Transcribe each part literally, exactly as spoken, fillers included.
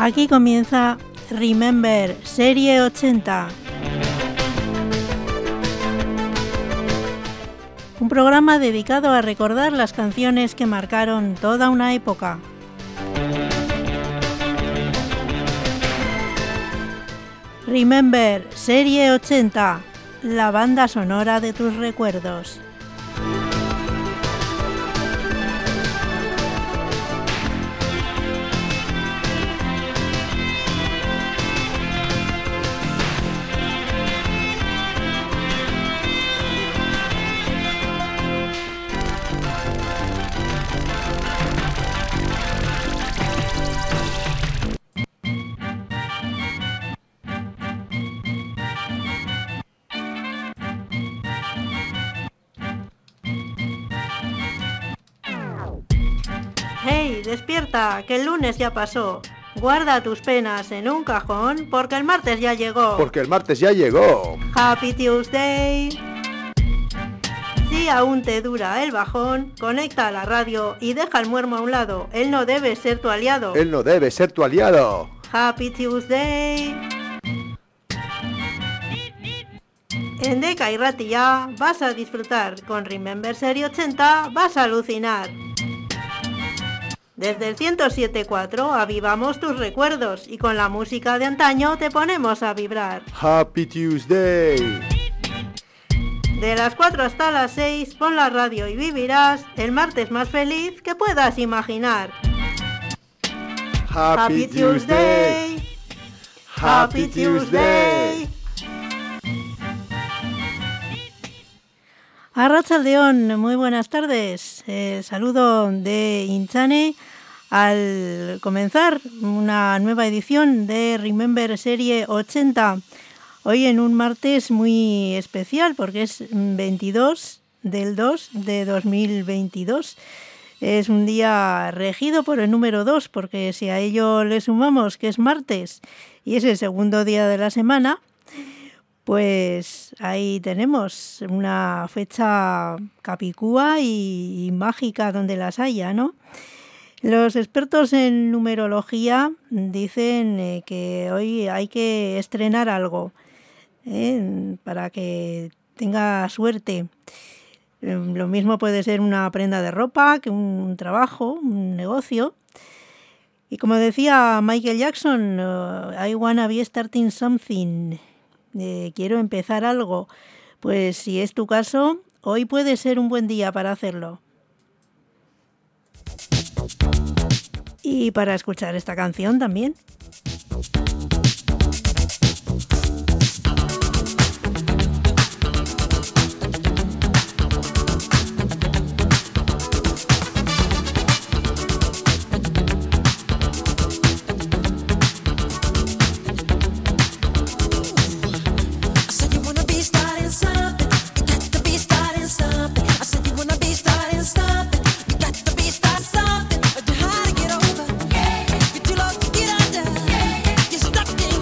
Aquí comienza Remember Serie ochenta. Un programa dedicado a recordar las canciones que marcaron toda una época. Remember Serie ochenta, la banda sonora de tus recuerdos. Despierta, que el lunes ya pasó. Guarda tus penas en un cajón, porque el martes ya llegó. Porque el martes ya llegó. Happy Tuesday. Si aún te dura el bajón, conecta a la radio y deja al muermo a un lado. Él no debe ser tu aliado. Él no debe ser tu aliado. Happy Tuesday. En Deca y Ratilla vas a disfrutar. Con Remember Serie ochenta vas a alucinar. Desde el ciento siete punto cuatro avivamos tus recuerdos y con la música de antaño te ponemos a vibrar. Happy Tuesday. De las cuatro hasta las seis pon la radio y vivirás el martes más feliz que puedas imaginar. Happy, Happy Tuesday. Tuesday. Happy Tuesday. Arratsaldeon, muy buenas tardes. Eh, saludo de Inchane al comenzar una nueva edición de Remember Serie ochenta. Hoy en un martes muy especial porque es veintidós del dos de dos mil veintidós. Es un día regido por el número dos porque si a ello le sumamos que es martes y es el segundo día de la semana, pues ahí tenemos una fecha capicúa y, y mágica donde las haya, ¿no? Los expertos en numerología dicen que hoy hay que estrenar algo, ¿eh? Para que tenga suerte. Lo mismo puede ser una prenda de ropa, que un trabajo, un negocio. Y como decía Michael Jackson, I wanna be starting something. Eh, quiero empezar algo. Pues si es tu caso, hoy puede ser un buen día para hacerlo. Y para escuchar esta canción también. Stuck in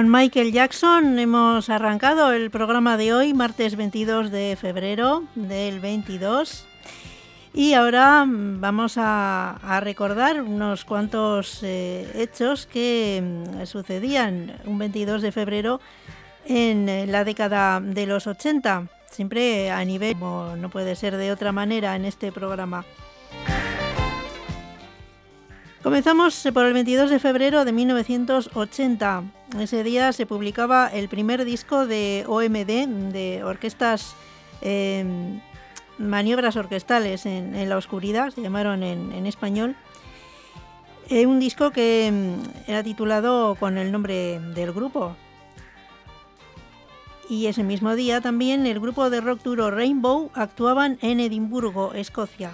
con Michael Jackson hemos arrancado el programa de hoy, martes veintidós de febrero del veintidós. Y ahora vamos a, a recordar unos cuantos eh, hechos que sucedían un veintidós de febrero en la década de los ochenta, siempre a nivel, como no puede ser de otra manera en este programa. Comenzamos por el veintidós de febrero de mil novecientos ochenta. Ese día se publicaba el primer disco de O M D, de orquestas, eh, maniobras orquestales en, en la oscuridad, se llamaron en, en español. Eh, un disco que era titulado con el nombre del grupo. Y ese mismo día también el grupo de rock duro Rainbow actuaban en Edimburgo, Escocia.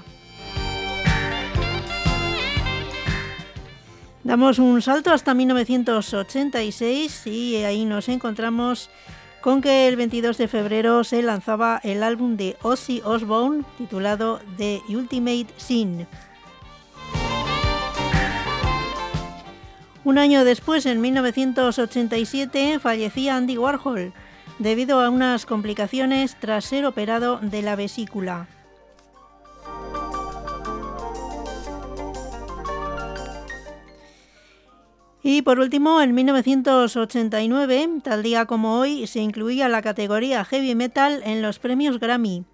Damos un salto hasta mil novecientos ochenta y seis y ahí nos encontramos con que el veintidós de febrero se lanzaba el álbum de Ozzy Osbourne titulado The Ultimate Sin. Un año después, en mil novecientos ochenta y siete, fallecía Andy Warhol debido a unas complicaciones tras ser operado de la vesícula. Y por último, en mil novecientos ochenta y nueve, tal día como hoy, se incluía la categoría Heavy Metal en los premios Grammy.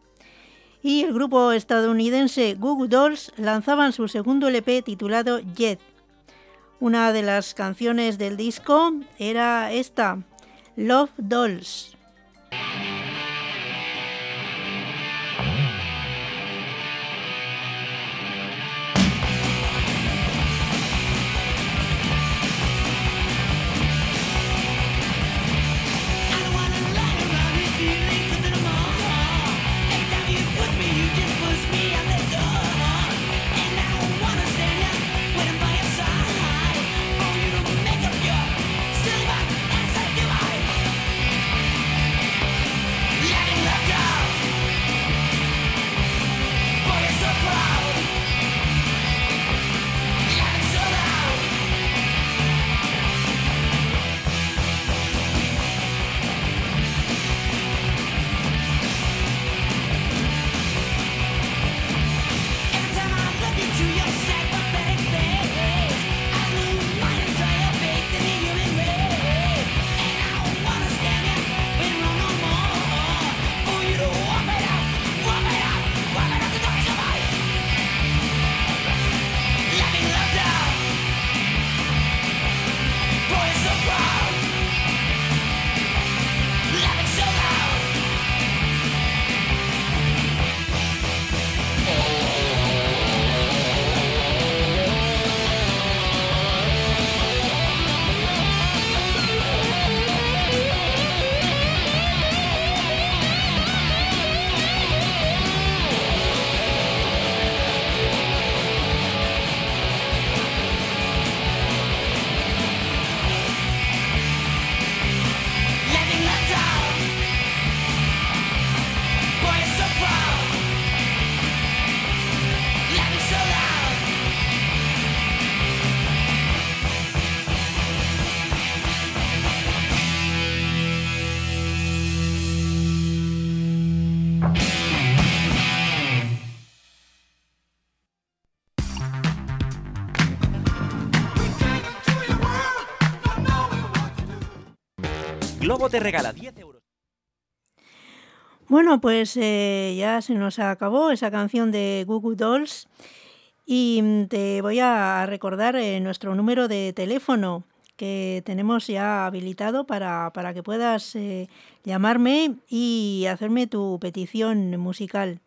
Y el grupo estadounidense Goo Goo Dolls lanzaban su segundo L P titulado Jet. Una de las canciones del disco era esta, Love Dolls. Te regala diez euros. Bueno, pues eh, ya se nos acabó esa canción de Goo Goo Dolls y te voy a recordar eh, nuestro número de teléfono que tenemos ya habilitado para, para que puedas eh, llamarme y hacerme tu petición musical.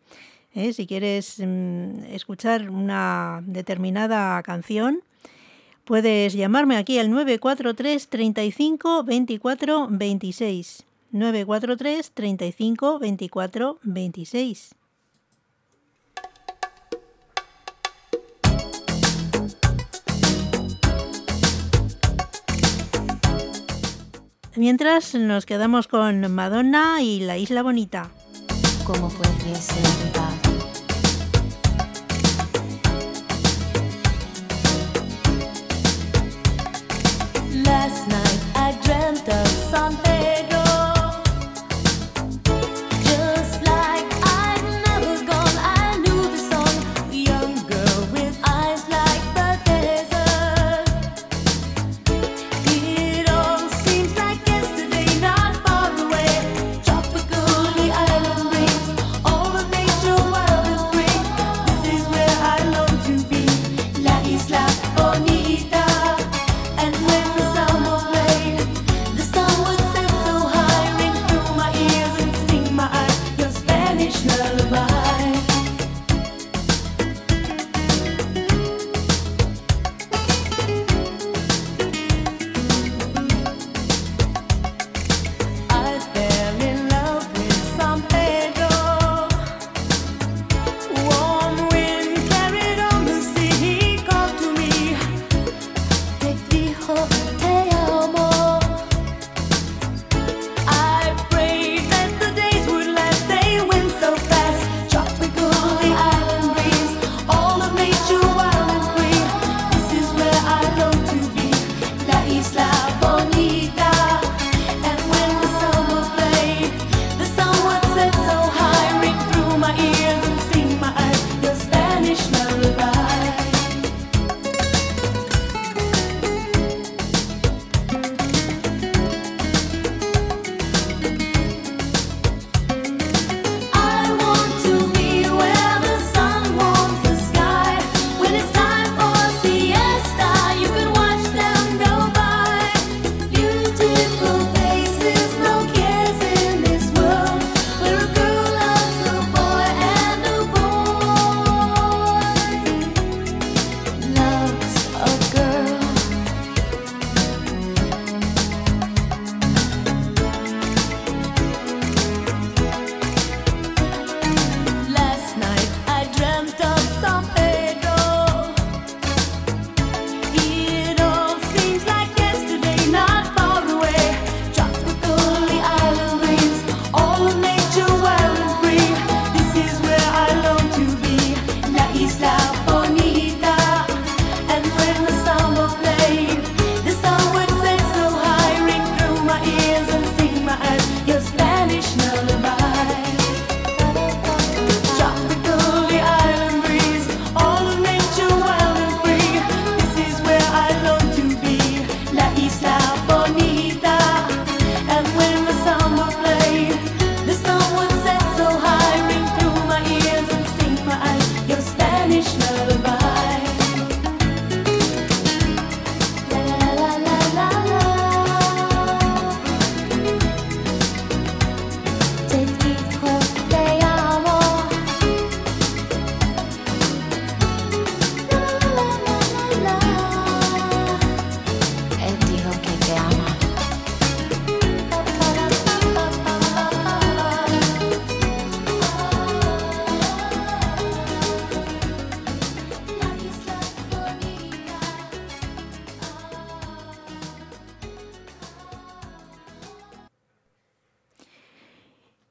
¿Eh? Si quieres mm, escuchar una determinada canción, puedes llamarme aquí al nueve cuatro tres, treinta y cinco, veinticuatro, veintiséis. nueve cuatro tres, treinta y cinco, veinticuatro, veintiséis. Mientras nos quedamos con Madonna y La Isla Bonita. ¿Cómo fue que se llamaba? Last night I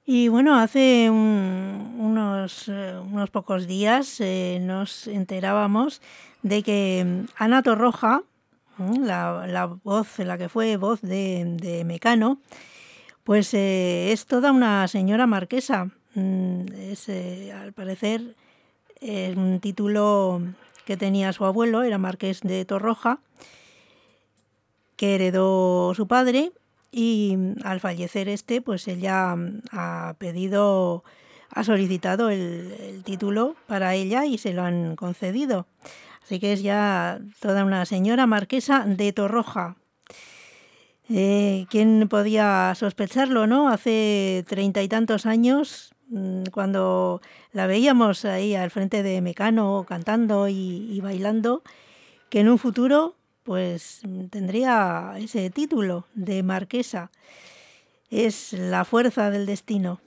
Y bueno, hace un, unos, unos pocos días eh, nos enterábamos de que Ana Torroja, la, la voz, la que fue voz de, de Mecano, pues eh, es toda una señora marquesa. Es, eh, al parecer, es un título que tenía su abuelo, era marqués de Torroja, que heredó su padre. Y al fallecer este, pues ella ha pedido, ha solicitado el, el título para ella y se lo han concedido. Así que es ya toda una señora marquesa de Torroja. Eh, ¿Quién podía sospecharlo, no? Hace treinta y tantos años, cuando la veíamos ahí al frente de Mecano cantando y, y bailando, que en un futuro pues tendría ese título de marquesa. Es la fuerza del destino.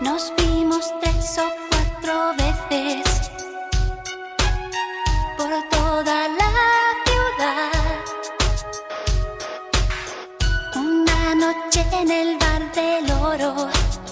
Nos vimos tres o cuatro veces por toda la ciudad. Noche en el bar del oro.